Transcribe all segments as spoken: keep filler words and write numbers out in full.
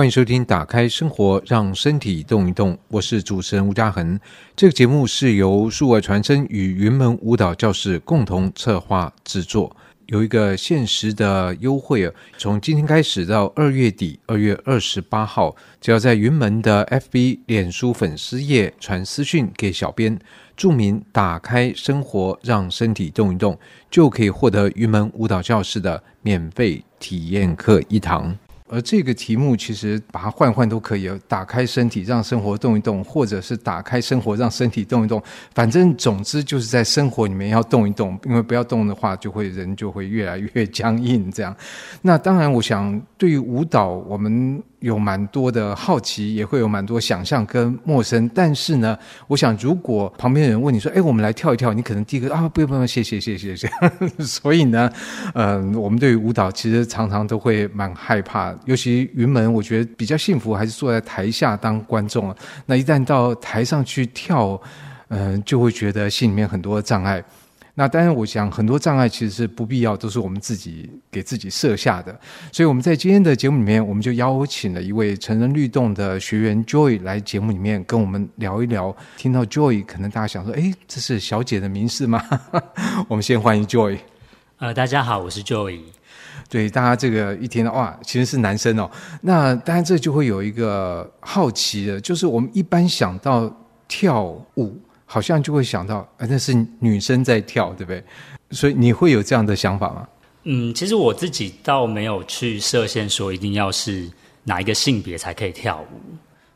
欢迎收听打开生活，让身体动一动，我是主持人吴嘉恒。这个节目是由数位传声与云门舞蹈教室共同策划制作，有一个限时的优惠，从今天开始到二月底，二月二十八号，只要在云门的 F B 脸书粉丝页传私讯给小编，注明打开生活让身体动一动，就可以获得云门舞蹈教室的免费体验课一堂。而这个题目其实把它换换都可以，打开身体让生活动一动，或者是打开生活让身体动一动，反正总之就是在生活里面要动一动，因为不要动的话就会人就会越来越僵硬这样。那当然我想对于舞蹈我们有蛮多的好奇，也会有蛮多想象跟陌生，但是呢我想如果旁边人问你说哎，我们来跳一跳，你可能第一个啊不用不用谢谢谢谢谢谢所以呢嗯、呃，我们对于舞蹈其实常常都会蛮害怕，尤其云门我觉得比较幸福还是坐在台下当观众，那一旦到台上去跳、呃、就会觉得心里面很多障碍。那当然我想很多障碍其实是不必要，都是我们自己给自己设下的，所以我们在今天的节目里面我们就邀请了一位成人律动的学员 Joy 来节目里面跟我们聊一聊。听到 Joy 可能大家想说哎，这是小姐的名字吗我们先欢迎 Joy。 呃，大家好，我是 Joy。对，大家这个一听到哇其实是男生哦，那当然这就会有一个好奇的，就是我们一般想到跳舞好像就会想到、哎、那是女生在跳对不对？所以你会有这样的想法吗？嗯，其实我自己倒没有去设限说一定要是哪一个性别才可以跳舞。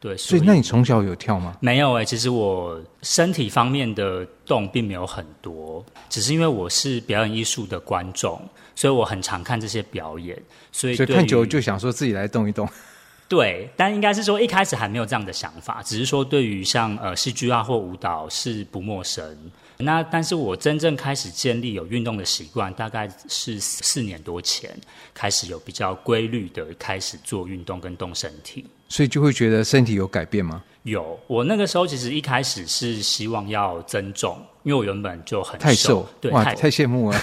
对，所 以, 所以那你从小有跳吗？没有耶、欸、其实我身体方面的动并没有很多，只是因为我是表演艺术的观众，所以我很常看这些表演，所以所以看久就想说自己来动一动。对，但应该是说一开始还没有这样的想法，只是说对于像呃戏剧啊或舞蹈是不陌生。那但是我真正开始建立有运动的习惯，大概是四年多前开始有比较规律的开始做运动跟动身体。所以就会觉得身体有改变吗？有，我那个时候其实一开始是希望要增重，因为我原本就很瘦。太瘦，对，哇，太羡慕了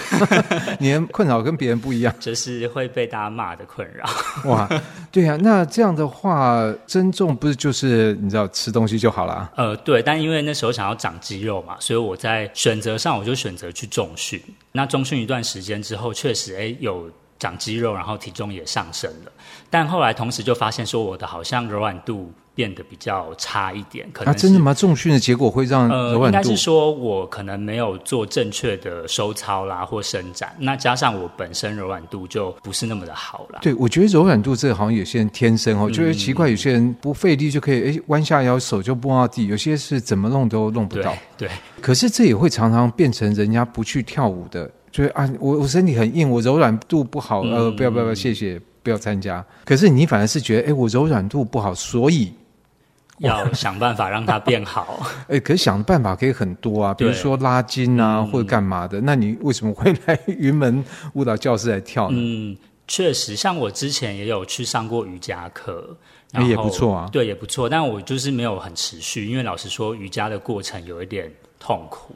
你的困扰跟别人不一样，就是会被大家骂的困扰哇，对啊，那这样的话增重不是就是你知道吃东西就好了？呃，对，但因为那时候想要长肌肉嘛，所以我在选择上我就选择去重训。那重训一段时间之后确实哎有长肌肉，然后体重也上升了，但后来同时就发现说我的好像柔软度变得比较差一点，可能、啊、真的吗？重训的结果会让柔软度、呃、应该是说我可能没有做正确的收操啦或伸展，那加上我本身柔软度就不是那么的好啦。对，我觉得柔软度这好像有些人天生、哦、就会奇怪，有些人不费力就可以弯下腰手就摸到地，有些是怎么弄都弄不到。 对, 对，可是这也会常常变成人家不去跳舞的，就是啊，我我身体很硬，我柔软度不好，呃，不要不要不要，谢谢，不要参加。可是你反而是觉得，哎，我柔软度不好，所以要想办法让它变好。哎，可是想办法可以很多啊，比如说拉筋啊，或者干嘛的。那你为什么会来云门舞蹈教室来跳呢？嗯，确实，像我之前也有去上过瑜伽课。然后也不错啊，对，也不错。但我就是没有很持续，因为老实说，瑜伽的过程有一点痛苦。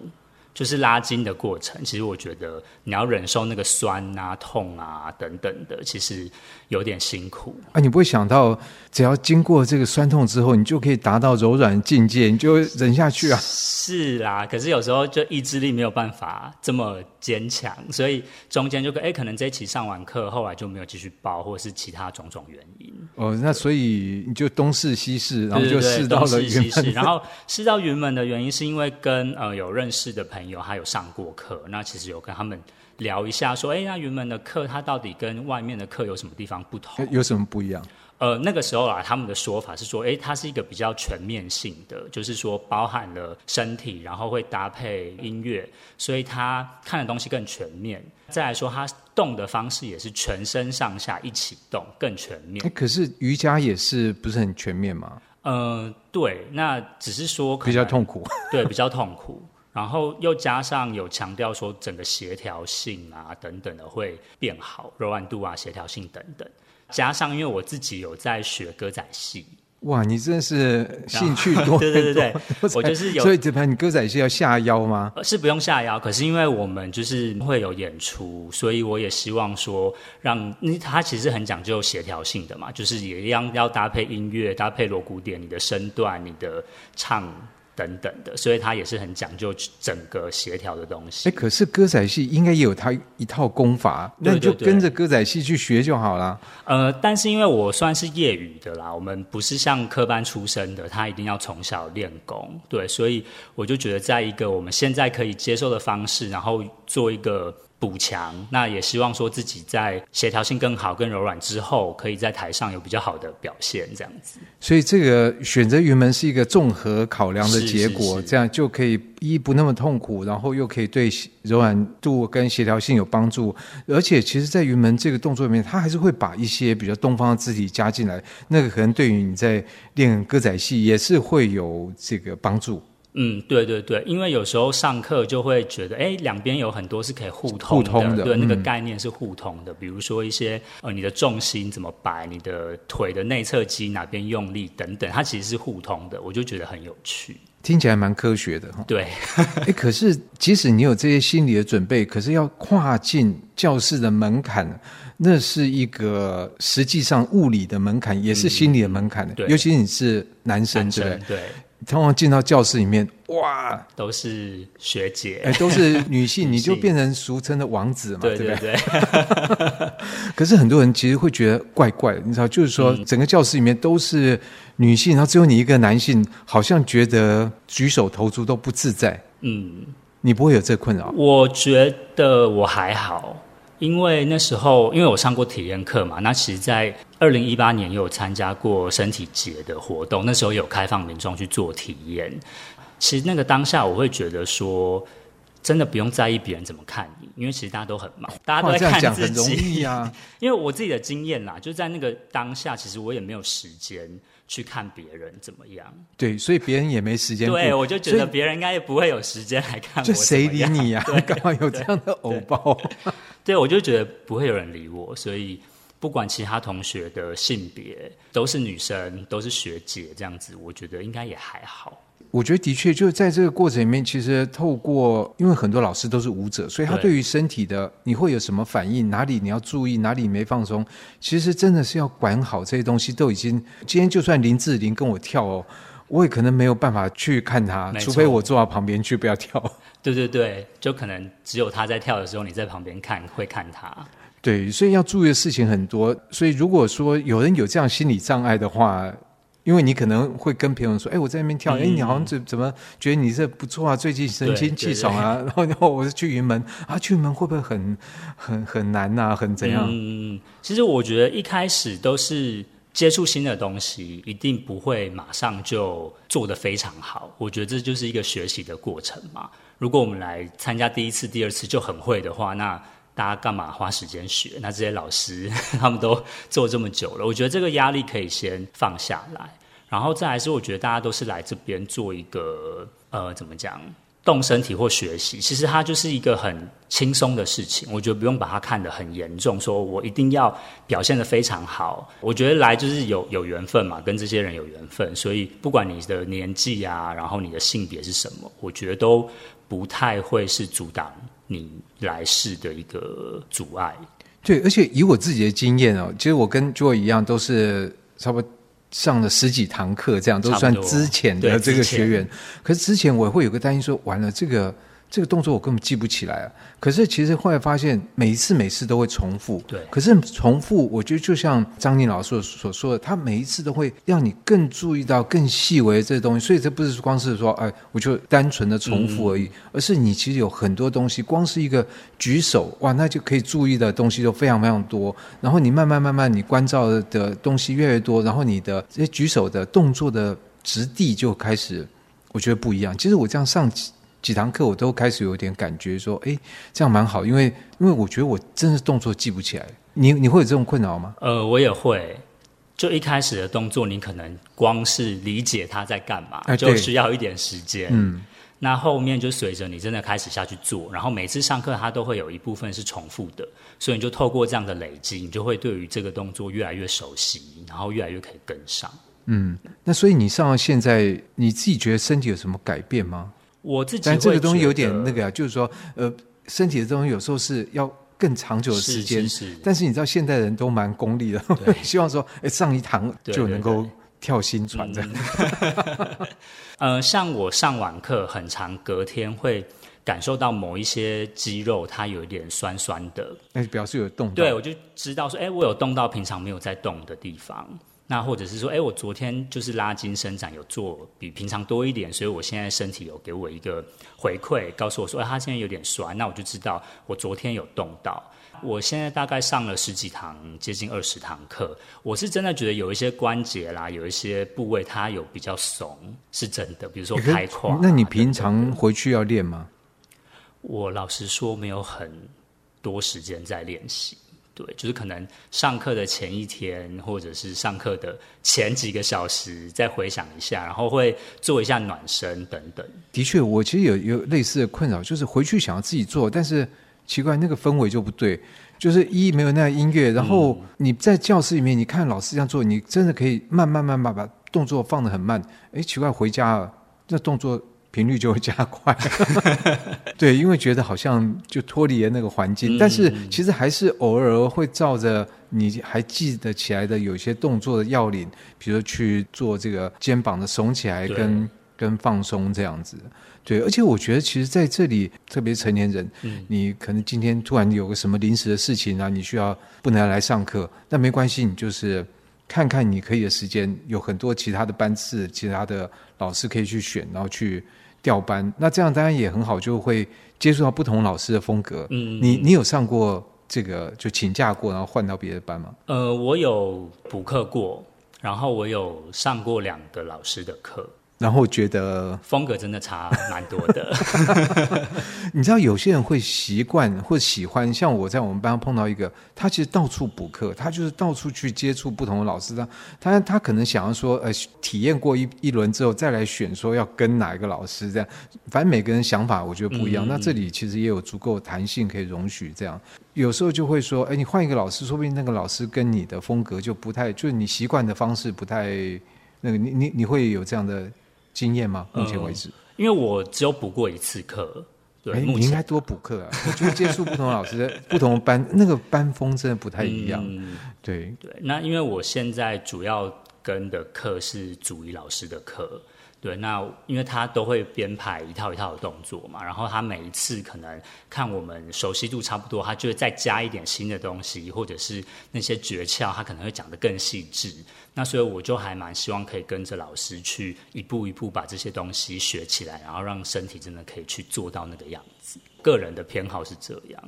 就是拉筋的过程，其实我觉得你要忍受那个酸啊痛啊等等的，其实有点辛苦啊。你不会想到只要经过这个酸痛之后你就可以达到柔软境界，你就忍下去啊。是啦，可是有时候就意志力没有办法这么坚强，所以中间就、欸、可能这一期上完课后来就没有继续报，或者是其他种种原因。哦，那所以你就东试西试，然后就试到了云门。对对对，东试西试，然后试到云门的原因是因为跟、呃、有认识的朋友有他有上过课，那其实有跟他们聊一下说，哎，那云门的课它到底跟外面的课有什么地方不同，有什么不一样。呃，那个时候啊，他们的说法是说，哎，它是一个比较全面性的，就是说包含了身体，然后会搭配音乐，所以他看的东西更全面。再来说，他动的方式也是全身上下一起动，更全面。可是瑜伽也是不是很全面吗？呃，对，那只是说可能比较痛苦，对，比较痛苦。然后又加上有强调说整个协调性啊等等的会变好，柔软度啊协调性等等，加上因为我自己有在学歌仔戏，哇，你真的是兴趣多，对对对对，我就是有。所以这盘你歌仔戏要下腰吗？是不用下腰，可是因为我们就是会有演出，所以我也希望说让它其实很讲究协调性的嘛，就是也一样要搭配音乐，搭配锣鼓点，你的身段，你的唱等等的，所以它也是很讲究整个协调的东西。可是歌仔戏应该也有它一套功法，那你就跟着歌仔戏去学就好了。呃，但是因为我算是业余的啦，我们不是像科班出身的，他一定要从小练功，对，所以我就觉得在一个我们现在可以接受的方式，然后做一个补强，那也希望说自己在协调性更好、更柔软之后，可以在台上有比较好的表现，这样子。所以这个选择云门是一个综合考量的结果，是是是，这样就可以一不那么痛苦，然后又可以对柔软度跟协调性有帮助。而且其实在云门这个动作里面，他还是会把一些比较东方的肢体加进来，那个可能对于你在练歌仔戏也是会有这个帮助。嗯，对对对，因为有时候上课就会觉得，哎，两边有很多是可以互通的，互通的对、嗯，那个概念是互通的。比如说一些呃，你的重心怎么摆，你的腿的内侧肌哪边用力等等，它其实是互通的，我就觉得很有趣。听起来蛮科学的，对诶，可是即使你有这些心理的准备，可是要跨进教室的门槛，那是一个实际上物理的门槛，也是心理的门槛、嗯、尤其你是男生，男生对不对？对，通常进到教室里面，哇，都是学姐、欸、都是女性你就变成俗称的王子嘛，对对 对, 对可是很多人其实会觉得怪怪的，你知道，就是说、嗯、整个教室里面都是女性，然后只有你一个男性，好像觉得举手投足都不自在。嗯，你不会有这困扰？我觉得我还好，因为那时候因为我上过体验课嘛，那其实在二零一八年也有参加过身体节的活动，那时候有开放民众去做体验。其实那个当下我会觉得说真的不用在意别人怎么看你，因为其实大家都很忙，大家都在看自己，这样讲很容易啊因为我自己的经验啦，就在那个当下其实我也没有时间去看别人怎么样，对，所以别人也没时间。对，我就觉得别人应该也不会有时间来看我怎么样，就谁理你啊，干嘛有这样的偶包？ 对, 对, 对，我就觉得不会有人理我，所以不管其他同学的性别，都是女生，都是学姐，这样子我觉得应该也还好。我觉得的确就在这个过程里面，其实透过因为很多老师都是舞者，所以他对于身体的你会有什么反应，哪里你要注意，哪里没放松，其实真的是要管好这些东西。都已经今天就算林志玲跟我跳哦，我也可能没有办法去看他，除非我坐到旁边去不要跳。对对对，就可能只有他在跳的时候你在旁边看会看他。对，所以要注意的事情很多。所以如果说有人有这样心理障碍的话，因为你可能会跟朋友说，哎，我在那边跳，哎、嗯，你好像怎么觉得你这不错啊，最近神清气爽啊，然后, 然后我去云门啊，去云门会不会很很很难啊，很怎样？嗯，其实我觉得一开始都是接触新的东西，一定不会马上就做得非常好，我觉得这就是一个学习的过程嘛。如果我们来参加第一次、第二次就很会的话，那大家干嘛花时间学？那这些老师他们都做这么久了，我觉得这个压力可以先放下来。然后再来是我觉得大家都是来这边做一个呃怎么讲动身体或学习，其实它就是一个很轻松的事情，我觉得不用把它看得很严重，说我一定要表现得非常好。我觉得来就是有有缘分嘛，跟这些人有缘分，所以不管你的年纪啊，然后你的性别是什么，我觉得都不太会是阻挡你来世的一个阻碍。对，而且以我自己的经验哦，其实我跟 Joy 一样，都是差不多上了十几堂课，这样都算之前的这个学员。可是之前我会有个担心说，完了这个这个动作我根本记不起来了。可是其实后来发现每一次每次都会重复，对。可是重复我觉得就像张宁老师所说的，他每一次都会让你更注意到更细微的这些东西，所以这不是光是说哎，我就单纯的重复而已、嗯、而是你其实有很多东西，光是一个举手，哇，那就可以注意的东西都非常非常多，然后你慢慢慢慢你关照的东西越来越多，然后你的这些举手的动作的质地就开始我觉得不一样。其实我这样上几堂课我都开始有点感觉说，哎，这样蛮好，因为因为我觉得我真的动作记不起来。你你会有这种困扰吗？呃，我也会，就一开始的动作，你可能光是理解他在干嘛，呃、就需要一点时间。嗯，那后面就随着你真的开始下去做，然后每次上课它都会有一部分是重复的，所以你就透过这样的累积，你就会对于这个动作越来越熟悉，然后越来越可以跟上。嗯，那所以你上到现在，你自己觉得身体有什么改变吗？我自己会觉得，但这个东西有点那个啊，就是说，呃，身体的东西有时候是要更长久的时间，是是是，但是你知道现代人都蛮功利的，希望说，哎，上一堂就能够跳新船这样。嗯、呃，像我上完课，很常隔天会感受到某一些肌肉它有一点酸酸的，那表示有动到。对，我就知道说，哎，我有动到平常没有在动的地方。那或者是说，哎，我昨天就是拉筋伸展有做比平常多一点，所以我现在身体有给我一个回馈，告诉我说，哎，它现在有点酸，那我就知道我昨天有动到。我现在大概上了十几堂，接近二十堂课，我是真的觉得有一些关节啦，有一些部位它有比较耸，是真的，比如说开胯。那你平常回去要练吗？我老实说，没有很多时间在练习。对，就是可能上课的前一天，或者是上课的前几个小时，再回想一下，然后会做一下暖身等等。的确，我其实有有类似的困扰，就是回去想要自己做，但是奇怪那个氛围就不对，就是一没有那个音乐，然后你在教室里面，你看老师这样做，你真的可以慢慢慢慢把动作放得很慢，哎，奇怪回家了，那动作频率就会加快对，因为觉得好像就脱离了那个环境、嗯、但是其实还是偶尔会照着你还记得起来的有些动作的要领，比如说去做这个肩膀的耸起来跟跟放松这样子。对，而且我觉得其实在这里特别成年人、嗯、你可能今天突然有个什么临时的事情啊，你需要不能来上课，那没关系，你就是看看你可以的时间，有很多其他的班次，其他的老师可以去选，然后去调班，那这样当然也很好，就会接触到不同老师的风格。嗯，你你有上过这个就请假过，然后换到别的班吗？呃，我有补课过，然后我有上过两个老师的课，然后觉得风格真的差蛮多的。你知道有些人会习惯或喜欢，像我在我们班碰到一个，他其实到处补课，他就是到处去接触不同的老师，他他可能想要说，呃，体验过一一轮之后再来选说要跟哪一个老师这样。反正每个人想法我觉得不一样，嗯嗯嗯，那这里其实也有足够的弹性可以容许这样。有时候就会说，哎，你换一个老师，说不定那个老师跟你的风格就不太，就是你习惯的方式不太那个，你你你会有这样的经验吗？目前为止、嗯、因为我只有补过一次课。对，你应该多补课啊我觉得接触不同老师不同班，那个班风真的不太一样、嗯、对, 对。那因为我现在主要跟的课是主仪老师的课。对，那因为他都会编排一套一套的动作嘛，然后他每一次可能看我们熟悉度差不多，他就会再加一点新的东西，或者是那些诀窍他可能会讲得更细致。那所以我就还蛮希望可以跟着老师去一步一步把这些东西学起来，然后让身体真的可以去做到那个样子。个人的偏好是这样。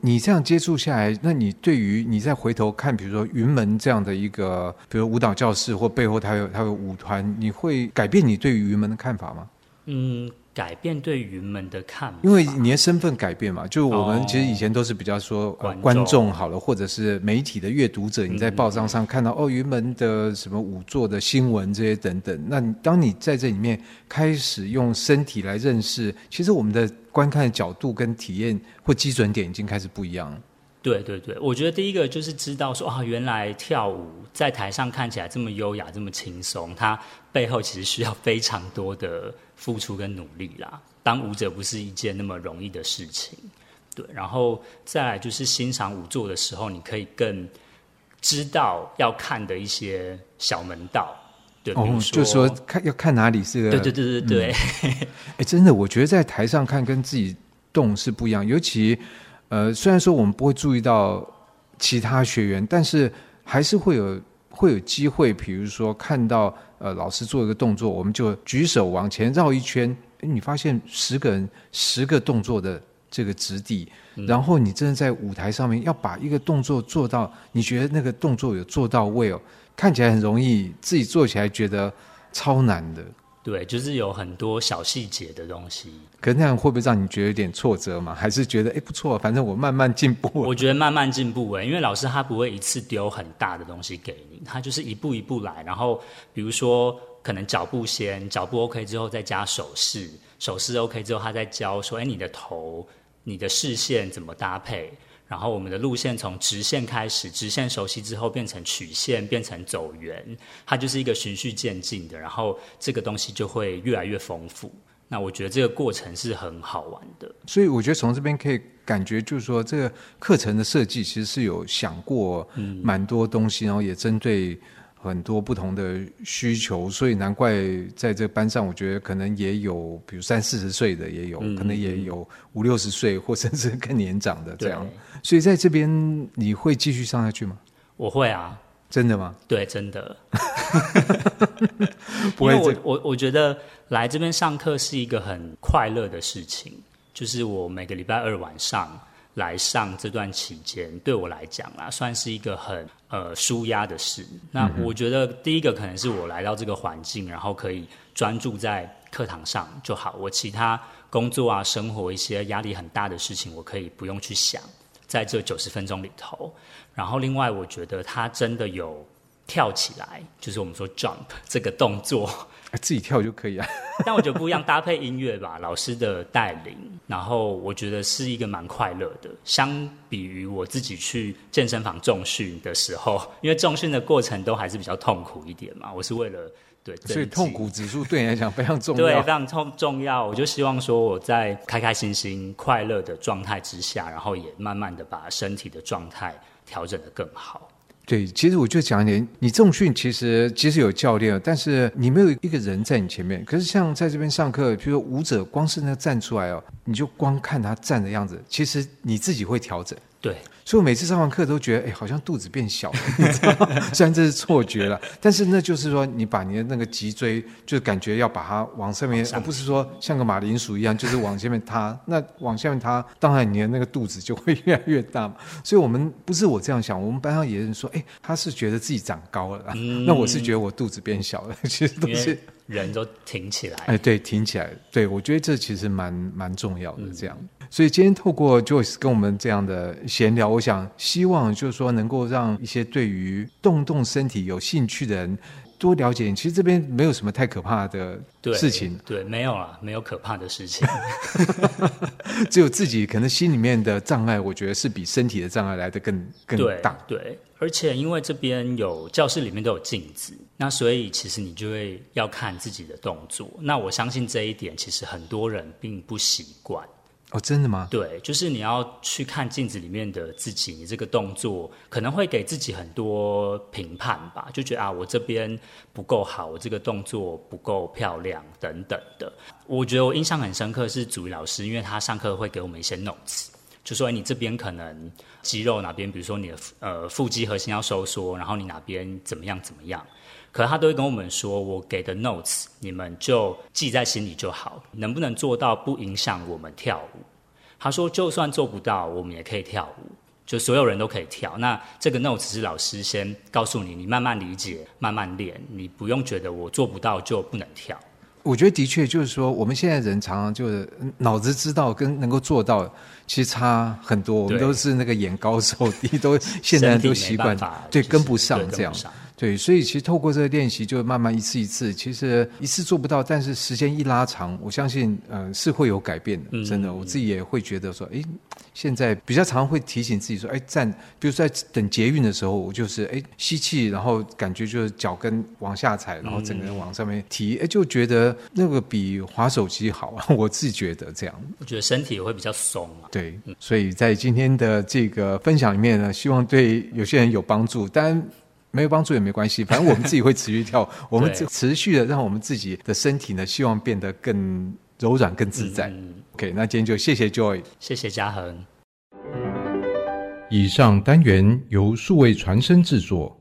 你这样接触下来，那你对于你再回头看，比如说云门这样的一个，比如舞蹈教室或背后它有它有舞团，你会改变你对于云门的看法吗？嗯，改变对云门的看法，因为你的身份改变嘛，就我们其实以前都是比较说、哦呃、观众好了，或者是媒体的阅读者，你在报章上看到、嗯、哦，云门的什么舞作的新闻这些等等。那当你在这里面开始用身体来认识，其实我们的观看的角度跟体验或基准点已经开始不一样了。对对对，我觉得第一个就是知道说啊、哦，原来跳舞在台上看起来这么优雅这么轻松，它背后其实需要非常多的付出跟努力啦，当舞者不是一件那么容易的事情。对，然后再来就是欣赏舞作的时候，你可以更知道要看的一些小门道。对，比如说、哦、就说看要看哪里是个，对对对对对、嗯欸、真的我觉得在台上看跟自己动是不一样，尤其呃，虽然说我们不会注意到其他学员，但是还是会有会有机会，比如说看到呃老师做一个动作，我们就举手往前绕一圈，你发现十个人十个动作的这个质地、嗯、然后你真的在舞台上面要把一个动作做到，你觉得那个动作有做到位哦，看起来很容易，自己做起来觉得超难的。对，就是有很多小细节的东西。可是那样会不会让你觉得有点挫折吗？还是觉得哎不错，反正我慢慢进步了？我觉得慢慢进步，因为老师他不会一次丢很大的东西给你，他就是一步一步来。然后比如说可能脚步先，脚步 OK 之后再加手势，手势 OK 之后他再教说哎你的头你的视线怎么搭配，然后我们的路线从直线开始，直线熟悉之后变成曲线，变成走圆，它就是一个循序渐进的，然后这个东西就会越来越丰富。那我觉得这个过程是很好玩的，所以我觉得从这边可以感觉就是说这个课程的设计其实是有想过蛮多东西、嗯、然后也针对很多不同的需求，所以难怪在这班上我觉得可能也有比如三四十岁的也有、嗯、可能也有五六十岁或甚至更年长的这样。所以在这边你会继续上下去吗？我会啊。真的吗？对，真的。因为我我我觉得来这边上课是一个很快乐的事情，就是我每个礼拜二晚上来上这段期间，对我来讲啦，算是一个很呃舒压的事。那我觉得第一个可能是我来到这个环境，然后可以专注在课堂上就好，我其他工作啊、生活一些压力很大的事情，我可以不用去想。在这九十分钟里头，然后另外我觉得他真的有跳起来，就是我们说 jump 这个动作，自己跳就可以啊。但我觉得不一样，搭配音乐吧，老师的带领，然后我觉得是一个蛮快乐的。相比于我自己去健身房重训的时候，因为重训的过程都还是比较痛苦一点嘛，我是为了对，所以痛苦指数对你来讲非常重要。对，非常重重要。我就希望说我在开开心心快乐的状态之下，然后也慢慢的把身体的状态调整得更好。对，其实我就讲一点，你重训其实其实有教练，但是你没有一个人在你前面。可是像在这边上课，比如说舞者光是那站出来哦，你就光看他站的样子，其实你自己会调整。对，所以我每次上完课都觉得哎，好像肚子变小了，你知道虽然这是错觉了，但是那就是说你把你的那个脊椎就感觉要把它往上面，而不是说像个马铃薯一样就是往下面塌那往下面塌，当然你的那个肚子就会越来越大嘛。所以我们不是我这样想，我们班上也有人说哎，他是觉得自己长高了、嗯、那我是觉得我肚子变小了，其实都是人都挺起来。哎，对，挺起来。对，我觉得这其实蛮蛮重要的这样、嗯、所以今天透过 Joyce 跟我们这样的闲聊，我想希望就是说能够让一些对于动动身体有兴趣的人多了解，其实这边没有什么太可怕的事情。 对, 对没有啦，没有可怕的事情只有自己可能心里面的障碍，我觉得是比身体的障碍来得更更大。 对, 对，而且因为这边有教室里面都有镜子，那所以其实你就会要看自己的动作，那我相信这一点其实很多人并不习惯。哦，真的吗？对，就是你要去看镜子里面的自己，你这个动作可能会给自己很多评判吧，就觉得啊，我这边不够好，我这个动作不够漂亮等等的。我觉得我印象很深刻是主语老师，因为他上课会给我们一些 notes， 就说、欸、你这边可能肌肉哪边，比如说你的呃腹肌核心要收缩，然后你哪边怎么样怎么样。可是他都会跟我们说，我给的 notes 你们就记在心里就好，能不能做到不影响我们跳舞。他说就算做不到我们也可以跳舞，就所有人都可以跳。那这个 notes 是老师先告诉你，你慢慢理解慢慢练，你不用觉得我做不到就不能跳。我觉得的确就是说我们现在人常常就是脑子知道跟能够做到其实差很多，我们都是那个眼高手低，都现在都习惯对跟不上这样。对，所以其实透过这个练习就慢慢一次一次，其实一次做不到，但是时间一拉长，我相信呃是会有改变的。真的，我自己也会觉得说哎，现在比较常会提醒自己说哎，站比如在等捷运的时候，我就是哎吸气，然后感觉就是脚跟往下踩，然后整个人往上面提，哎，就觉得那个比滑手机好啊，我自己觉得这样。我觉得身体也会比较松啊。对，所以在今天的这个分享里面呢，希望对有些人有帮助，当然没有帮助也没关系，反正我们自己会持续跳我们持续的让我们自己的身体呢，希望变得更柔软更自在、嗯、OK， 那今天就谢谢 Joy， 谢谢嘉恒。以上单元由数位传声制作。